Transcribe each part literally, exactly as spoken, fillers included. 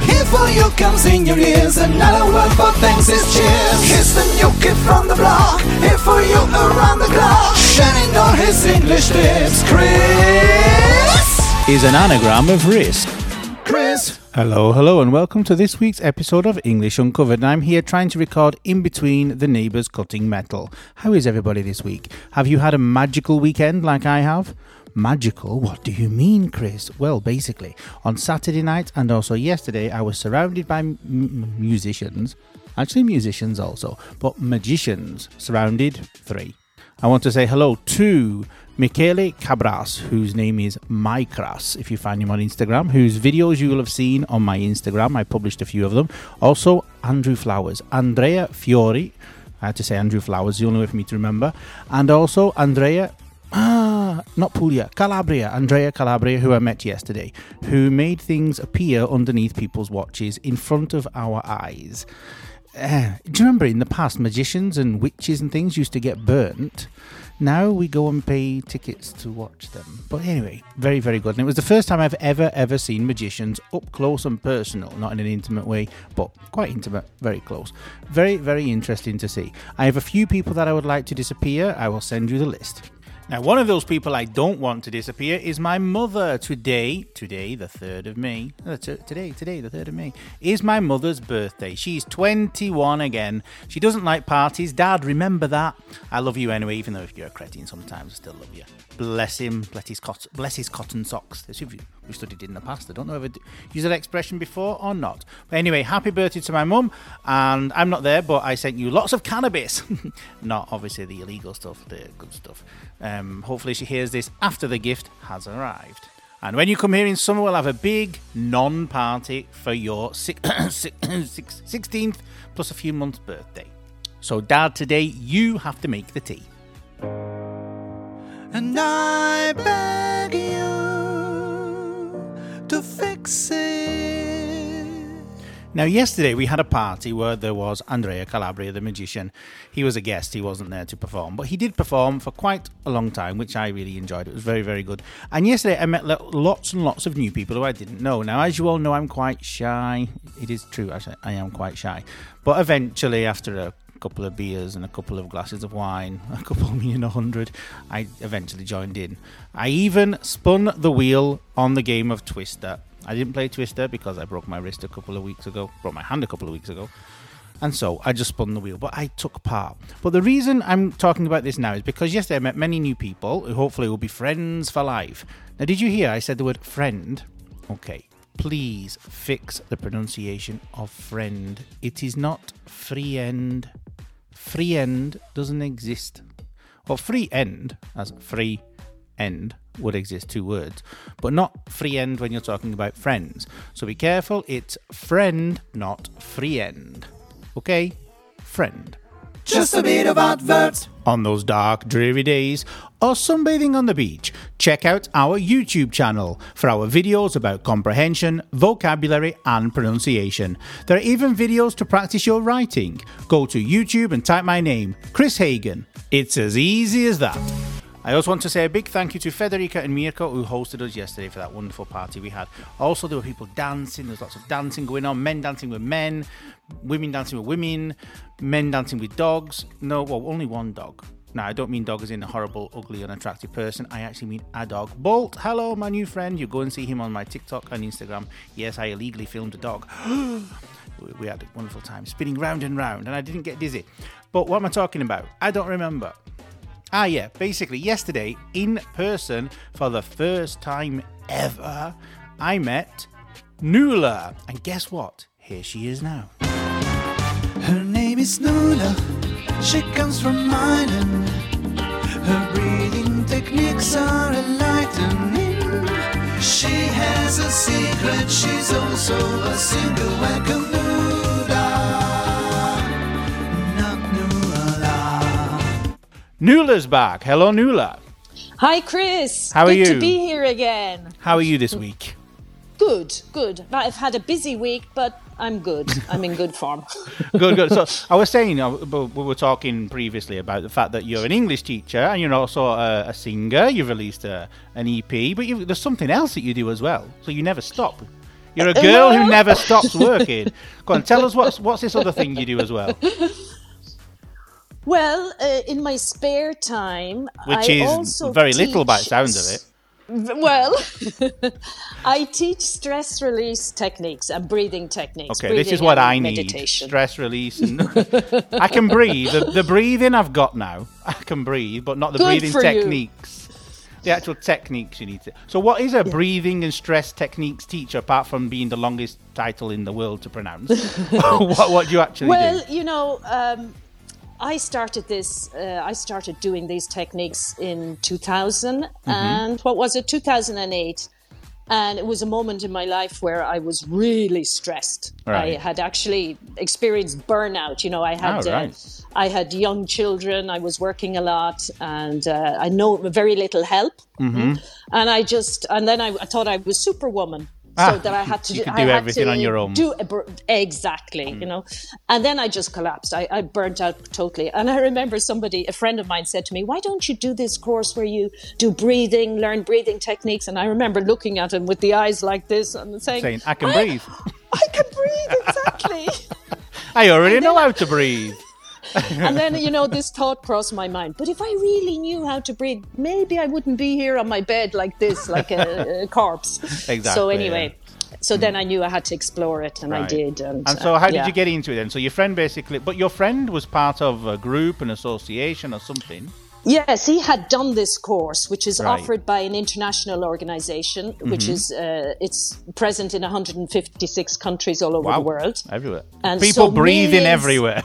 here for you comes in your ears, another word for thanks is cheers. Here's the new kid from the block, here for you around the clock, shining all his English tips. Chris is an anagram of risk. Chris. Hello, hello, and welcome to this week's episode of English Uncovered. And I'm here trying to record in between the neighbours cutting metal. How is everybody this week? Have you had a magical weekend like I have? Magical? What do you mean, Chris? Well, basically, on Saturday night and also yesterday, I was surrounded by m- musicians. Actually, musicians also, but magicians. Surrounded three. I want to say hello to Michele Cabras, whose name is Mike Rass, if you find him on Instagram, whose videos you will have seen on my Instagram. I published a few of them. Also, Andrew Flowers, Andrea Fiori. I had to say Andrew Flowers, the only way for me to remember. And also, Andrea... Ah, not Puglia, Calabria, Andrea Calabria, who I met yesterday, who made things appear underneath people's watches in front of our eyes. Uh, do you remember in the past, magicians and witches and things used to get burnt? Now we go and pay tickets to watch them. But anyway, very, very good. And it was the first time I've ever, ever seen magicians up close and personal. Not in an intimate way, but quite intimate, very close. Very, very interesting to see. I have a few people that I would like to disappear. I will send you the list. Now, one of those people I don't want to disappear is my mother. Today, today, the third of May, today, today, the third of May, is my mother's birthday. She's twenty-one again. She doesn't like parties. Dad, remember that. I love you anyway, even though if you're a cretin sometimes, I still love you. Bless him. Bless his, cot- bless his cotton socks. We studied in the past. I don't know if I used that expression before or not. But anyway, happy birthday to my mum. And I'm not there, but I sent you lots of cannabis. Not, obviously, the illegal stuff, the good stuff. Um, Um, hopefully she hears this after the gift has arrived. And when you come here in summer, we'll have a big non-party for your six, six, sixteenth plus a few months birthday. So, Dad, today you have to make the tea. And I beg you to fix it. Now, yesterday we had a party where there was Andrea Calabria, the magician. He was a guest. He wasn't there to perform. But he did perform for quite a long time, which I really enjoyed. It was very, very good. And yesterday I met lots and lots of new people who I didn't know. Now, as you all know, I'm quite shy. It is true, actually. I am quite shy. But eventually, after a couple of beers and a couple of glasses of wine, a couple meaning a hundred, I eventually joined in. I even spun the wheel on the game of Twister. I didn't play Twister because I broke my wrist a couple of weeks ago, broke my hand a couple of weeks ago, and so I just spun the wheel, but I took part. But the reason I'm talking about this now is because yesterday I met many new people who hopefully will be friends for life. Now, did you hear I said the word friend? Okay, please fix the pronunciation of friend. It is not free-end. Free-end doesn't exist. Well, free-end, as free end would exist, two words, but not free end when you're talking about friends. So be careful, it's friend, not free end. Okay? Friend. Just a bit of adverts. On those dark, dreary days, or sunbathing on the beach, check out our YouTube channel for our videos about comprehension, vocabulary, and pronunciation. There are even videos to practice your writing. Go to YouTube and type my name, Chris Hagen. It's as easy as that. I also want to say a big thank you to Federica and Mirko, who hosted us yesterday for that wonderful party we had. Also, there were people dancing. There's lots of dancing going on. Men dancing with men, women dancing with women, men dancing with dogs. No, well, only one dog. Now, I don't mean dog as in a horrible, ugly, unattractive person. I actually mean a dog. Bolt, hello, my new friend. You go and see him on my TikTok and Instagram. Yes, I illegally filmed a dog. We had a wonderful time spinning round and round, and I didn't get dizzy. But what am I talking about? I don't remember. Ah, yeah, basically, yesterday, in person, for the first time ever, I met Nula. And guess what? Here she is now. Her name is Nula. She comes from Ireland. Her breathing techniques are enlightening. She has a secret. She's also a singer. Welcome, Nula. Nula's back. Hello, Nula. Hi, Chris. How are you? Good to be here again. How are you this week? Good, good. I've had a busy week, but I'm good. I'm in good form. Good, good. So I was saying, we were talking previously about the fact that you're an English teacher and you're also a, a singer. You've released a, an E P, but you, there's something else that you do as well. So you never stop. You're a girl who never stops working. Go on, tell us what's, what's this other thing you do as well? Well, uh, in my spare time, which I is also very teach... little by the sound of it. Well, I teach stress release techniques and breathing techniques. Okay, breathing, this is what I meditation. Need: stress release. And I can breathe. The, the breathing I've got now, I can breathe, but not the Good breathing techniques. You. The actual techniques you need to. So, what is a yeah. breathing and stress techniques teacher apart from being the longest title in the world to pronounce? what, what do you actually well, do? Well, you know. Um, I started this, uh, I started doing these techniques in two thousand mm-hmm. and what was it, two thousand eight. And it was a moment in my life where I was really stressed. Right. I had actually experienced burnout. You know, I had, oh, right. uh, I had young children, I was working a lot and uh, I know very little help. Mm-hmm. And I just, and then I, I thought I was Superwoman. Ah, so that I had to you do, could do I everything on your own. Do, exactly, mm. you know. And then I just collapsed. I, I burnt out totally. And I remember somebody, a friend of mine said to me, why don't you do this course where you do breathing, learn breathing techniques? And I remember looking at him with the eyes like this and saying, saying I can I, breathe. I can breathe, exactly. I already know I, how to breathe. And then, you know, this thought crossed my mind. But if I really knew how to breathe, maybe I wouldn't be here on my bed like this, like a, a corpse. Exactly. So anyway, yeah. so then I knew I had to explore it, and right. I did. And, and so how uh, yeah. did you get into it then? So your friend basically, but your friend was part of a group, an association or something? Yes, he had done this course, which is right. offered by an international organization, mm-hmm. which is uh, it's present in one hundred fifty-six countries all over wow. the world. Everywhere. And people so breathing millions, everywhere.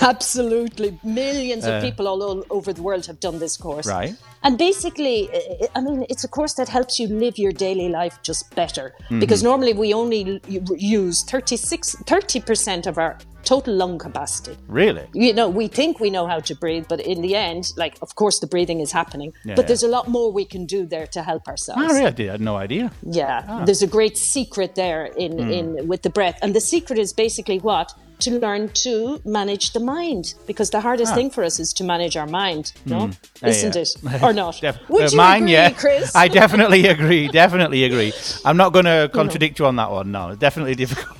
Absolutely. Millions of uh, people all, all over the world have done this course. Right. And basically, I mean, it's a course that helps you live your daily life just better. Mm-hmm. Because normally we only use thirty-six, thirty percent of our total lung capacity. Really? You know, we think we know how to breathe, but in the end, like, of course, the breathing is happening. Yeah, but yeah. there's a lot more we can do there to help ourselves. Oh, really? I had no idea. Yeah. Ah. There's a great secret there in, mm. in with the breath. And the secret is basically what? To learn to manage the mind, because the hardest ah. thing for us is to manage our mind, no? Mm. Yeah, Isn't yeah. it? Or not? Def- Would you mine, agree, yeah. Chris? I definitely agree, definitely agree. I'm not going to contradict you, know. you on that one, no. It's definitely difficult.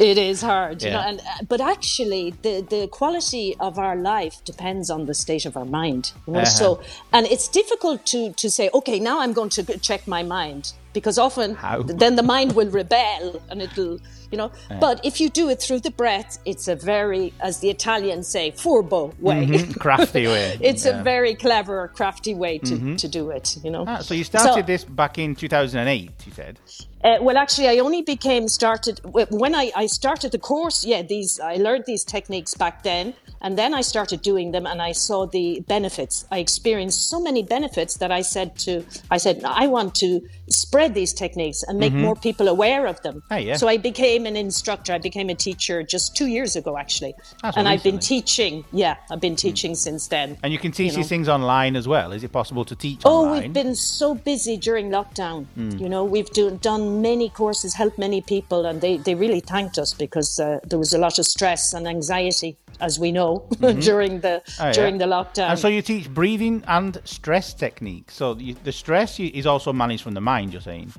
It is hard. Yeah. You know, and, but actually, the, the quality of our life depends on the state of our mind. You know? uh-huh. So, and it's difficult to, to say, okay, now I'm going to check my mind. Because often, How? then the mind will rebel and it'll, you know. Yeah. But if you do it through the breath, it's a very, as the Italians say, furbo way. Mm-hmm. Crafty way. It's yeah. a very clever, crafty way to, mm-hmm. to do it, you know. Ah, so you started so, this back in two thousand eight, you said. Uh, well, actually, I only became started, when I, I started the course, yeah, these I learned these techniques back then. And then I started doing them and I saw the benefits. I experienced so many benefits that I said to, I said, I want to spread these techniques and make mm-hmm. more people aware of them. Oh, yeah. So I became an instructor. I became a teacher just two years ago, actually. That's and recently. I've been teaching. Yeah, I've been teaching mm. since then. And you can teach you know. these things online as well. Is it possible to teach oh, online? Oh, we've been so busy during lockdown. Mm. You know, we've do, done many courses, helped many people, and they, they really thanked us because uh, there was a lot of stress and anxiety, as we know, mm-hmm. during the oh, yeah. during the lockdown. And so you teach breathing and stress techniques. So you, the stress is also managed from the mind, you're saying?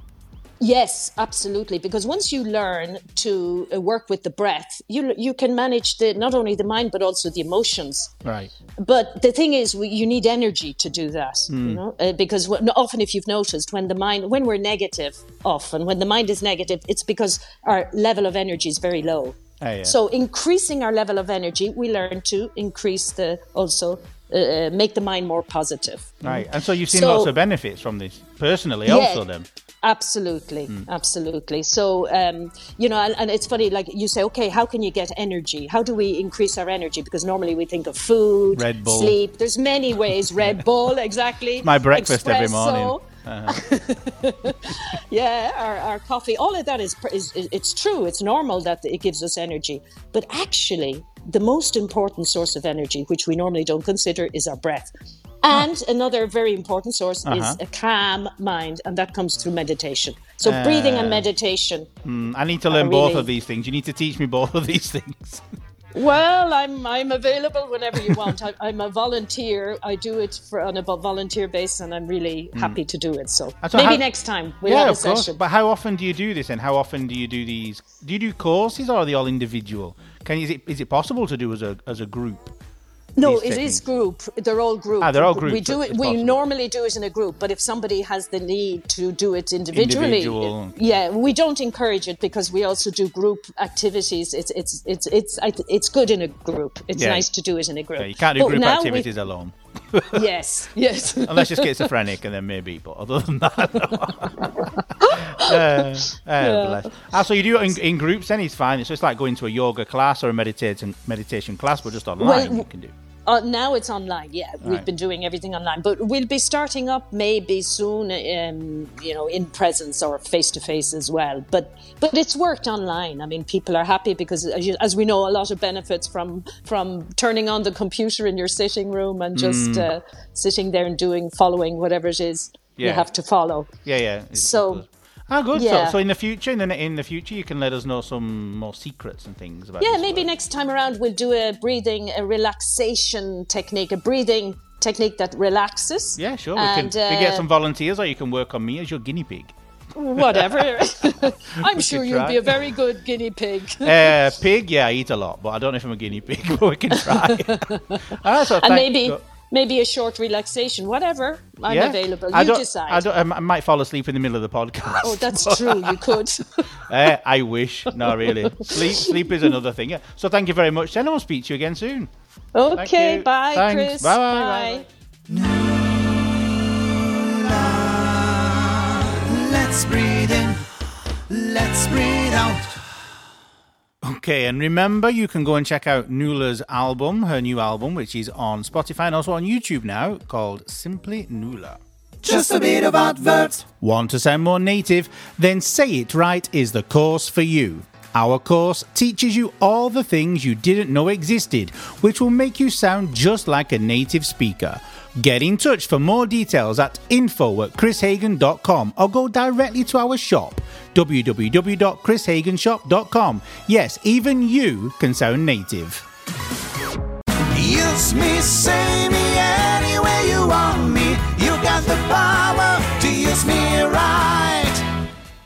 Yes, absolutely. Because once you learn to work with the breath, you you can manage the not only the mind, but also the emotions. Right. But the thing is, we, you need energy to do that, mm. you know, uh, because w- often if you've noticed, when the mind, when we're negative, often when the mind is negative, it's because our level of energy is very low. Oh, yeah. So increasing our level of energy, we learn to increase the also uh, make the mind more positive. Right, and so you've seen so, lots of benefits from this personally, yeah, also then. Absolutely, mm. absolutely. So um, you know, and, and it's funny. Like you say, okay, how can you get energy? How do we increase our energy? Because normally we think of food, Red Bull, sleep. There's many ways. Red Bull, exactly. My breakfast Espresso. Every morning. Uh-huh. yeah, our, our coffee, all of that is, is, is, it's true. It's normal that it gives us energy. But actually, the most important source of energy, which we normally don't consider, is our breath. And huh. another very important source uh-huh. is a calm mind, and that comes through meditation. So uh, breathing and meditation. Mm, I need to learn both really... of these things. You need to teach me both of these things. Well, I'm I'm available whenever you want. I, I'm a volunteer. I do it for, on a volunteer basis, and I'm really happy mm. to do it. So, so maybe how, next time we'll yeah, have a of session. Course. But how often do you do this, and how often do you do these? Do you do courses, or are they all individual? Can is it is it possible to do as a as a group? No, it techniques? is group. They're all group. Ah, they're all group. We do it. We possible. normally do it in a group, but if somebody has the need to do it individually, Individual. yeah, we don't encourage it because we also do group activities. It's it's it's it's it's good in a group. It's yeah. nice to do it in a group. Yeah, you can't do but group activities we... alone. yes, yes. Unless you're schizophrenic, and then maybe. But other than that, no. uh, uh, yeah. ah, so you do it in, in groups. Then it's fine. So it's like going to a yoga class or a meditation meditation class, but just online. Well, you can do. Uh, now it's online, yeah. All We've right. been doing everything online. But we'll be starting up maybe soon, um, you know, in presence or face-to-face as well. But but it's worked online. I mean, people are happy because, as, you, as we know, a lot of benefits from, from turning on the computer in your sitting room and just mm. uh, sitting there and doing, following whatever it is yeah. you have to follow. Yeah, yeah. It's so... Good. Oh, good. Yeah. So, so in the future, in the, in the future, you can let us know some more secrets and things about. Yeah, maybe work. next time around we'll do a breathing, a relaxation technique, a breathing technique that relaxes. Yeah, sure. And, we can uh, we get some volunteers, or you can work on me as your guinea pig. Whatever. I'm we sure you'll be a very good guinea pig. uh, pig, yeah, I eat a lot, but I don't know if I'm a guinea pig. But we can try. right, so and maybe. Go- Maybe a short relaxation, whatever. I'm yeah. available. You I don't, decide. I, don't, I might fall asleep in the middle of the podcast. Oh, that's true. You could. uh, I wish. No, really. Sleep sleep is another thing. Yeah. So thank you very much. Then I'll speak to you again soon. Okay. Bye, Thanks. Chris. Bye. Bye. Bye. Let's breathe in. Let's breathe out. Okay, and remember, you can go and check out Nula's album, her new album, which is on Spotify and also on YouTube now, called Simply Nula. Just a bit of advert. Want to sound more native? Then Say It Right is the course for you. Our course teaches you all the things you didn't know existed, which will make you sound just like a native speaker. Get in touch for more details at info at chris hagen dot com or go directly to our shop, w w w dot chris hagen shop dot com. Yes, even you can sound native. Use me, say me any way you want me. You got the power to use me right.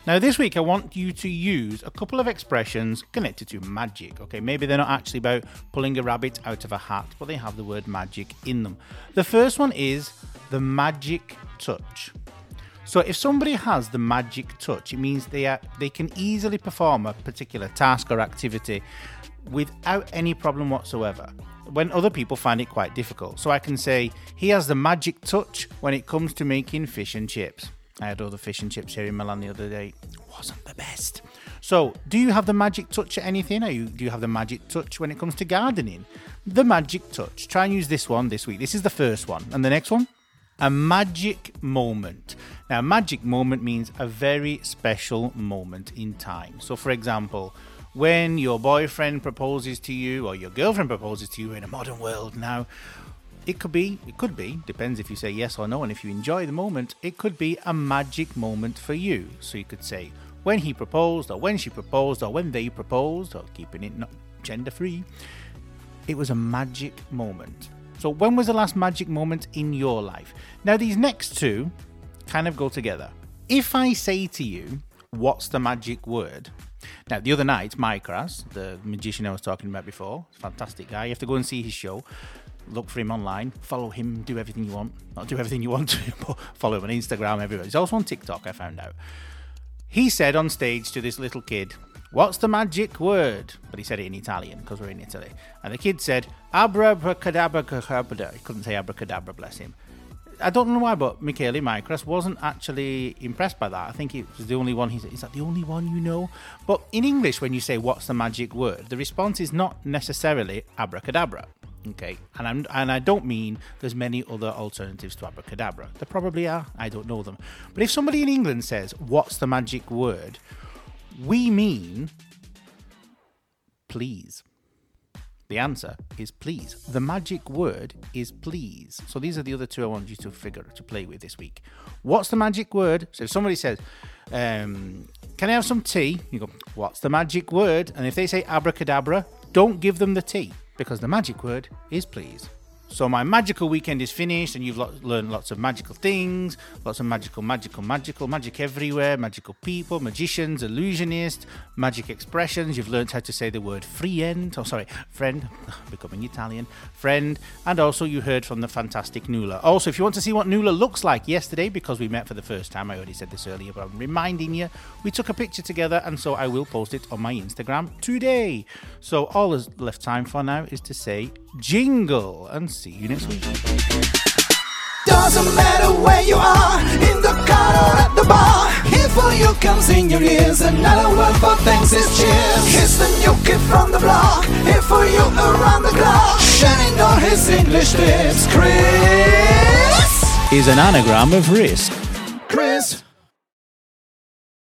Now, this week, I want you to use a couple of expressions connected to magic, okay? Maybe they're not actually about pulling a rabbit out of a hat, but they have the word magic in them. The first one is the magic touch. So if somebody has the magic touch, it means they are, they can easily perform a particular task or activity without any problem whatsoever, when other people find it quite difficult. So I can say, he has the magic touch when it comes to making fish and chips. I had all the fish and chips here in Milan the other day. It wasn't the best. So, do you have the magic touch at anything? Or you, do you have the magic touch when it comes to gardening? The magic touch. Try and use this one this week. This is the first one. And the next one? A magic moment. Now, a magic moment means a very special moment in time. So, for example, when your boyfriend proposes to you or your girlfriend proposes to you in a modern world now, It could be, it could be, depends if you say yes or no, and if you enjoy the moment, it could be a magic moment for you. So you could say, when he proposed, or when she proposed, or when they proposed, or keeping it not gender-free, it was a magic moment. So when was the last magic moment in your life? Now these next two kind of go together. If I say to you, what's the magic word? Now, the other night, Mike Rass, the magician I was talking about before, fantastic guy, you have to go and see his show. Look for him online, follow him, do everything you want. Not do everything you want to, but follow him on Instagram, everywhere. He's also on TikTok, I found out. He said on stage to this little kid, what's the magic word? But he said it in Italian, because we're in Italy. And the kid said, Abracadabra. He couldn't say abracadabra, bless him. I don't know why, but Michele Micras wasn't actually impressed by that. I think it was the only one. He said, is that the only one you know? But in English, when you say, what's the magic word? The response is not necessarily abracadabra. Okay, and I'm and I don't mean there's many other alternatives to abracadabra. There probably are. I don't know them. But if somebody in England says, what's the magic word? We mean, please. The answer is please. The magic word is please. So these are the other two I want you to figure to play with this week. What's the magic word? So if somebody says, um, can I have some tea? You go, what's the magic word? And if they say abracadabra, don't give them the tea because the magic word is please. So my magical weekend is finished and you've lo- learned lots of magical things, lots of magical, magical, magical, magic everywhere, magical people, magicians, illusionists, magic expressions. You've learned how to say the word friend, oh sorry, friend, becoming Italian, friend. And also you heard from the fantastic Nula. Also, if you want to see what Nula looks like yesterday, because we met for the first time, I already said this earlier, but I'm reminding you, we took a picture together and so I will post it on my Instagram today. So all that's left time for now is to say jingle and see you next week. Doesn't matter where you are, in the car or at the bar, here for you comes in your ears, another word for thanks is cheers. Here's the new kid from the block, here for you around the clock, sharing all his English tips. Chris is an anagram of risk. Chris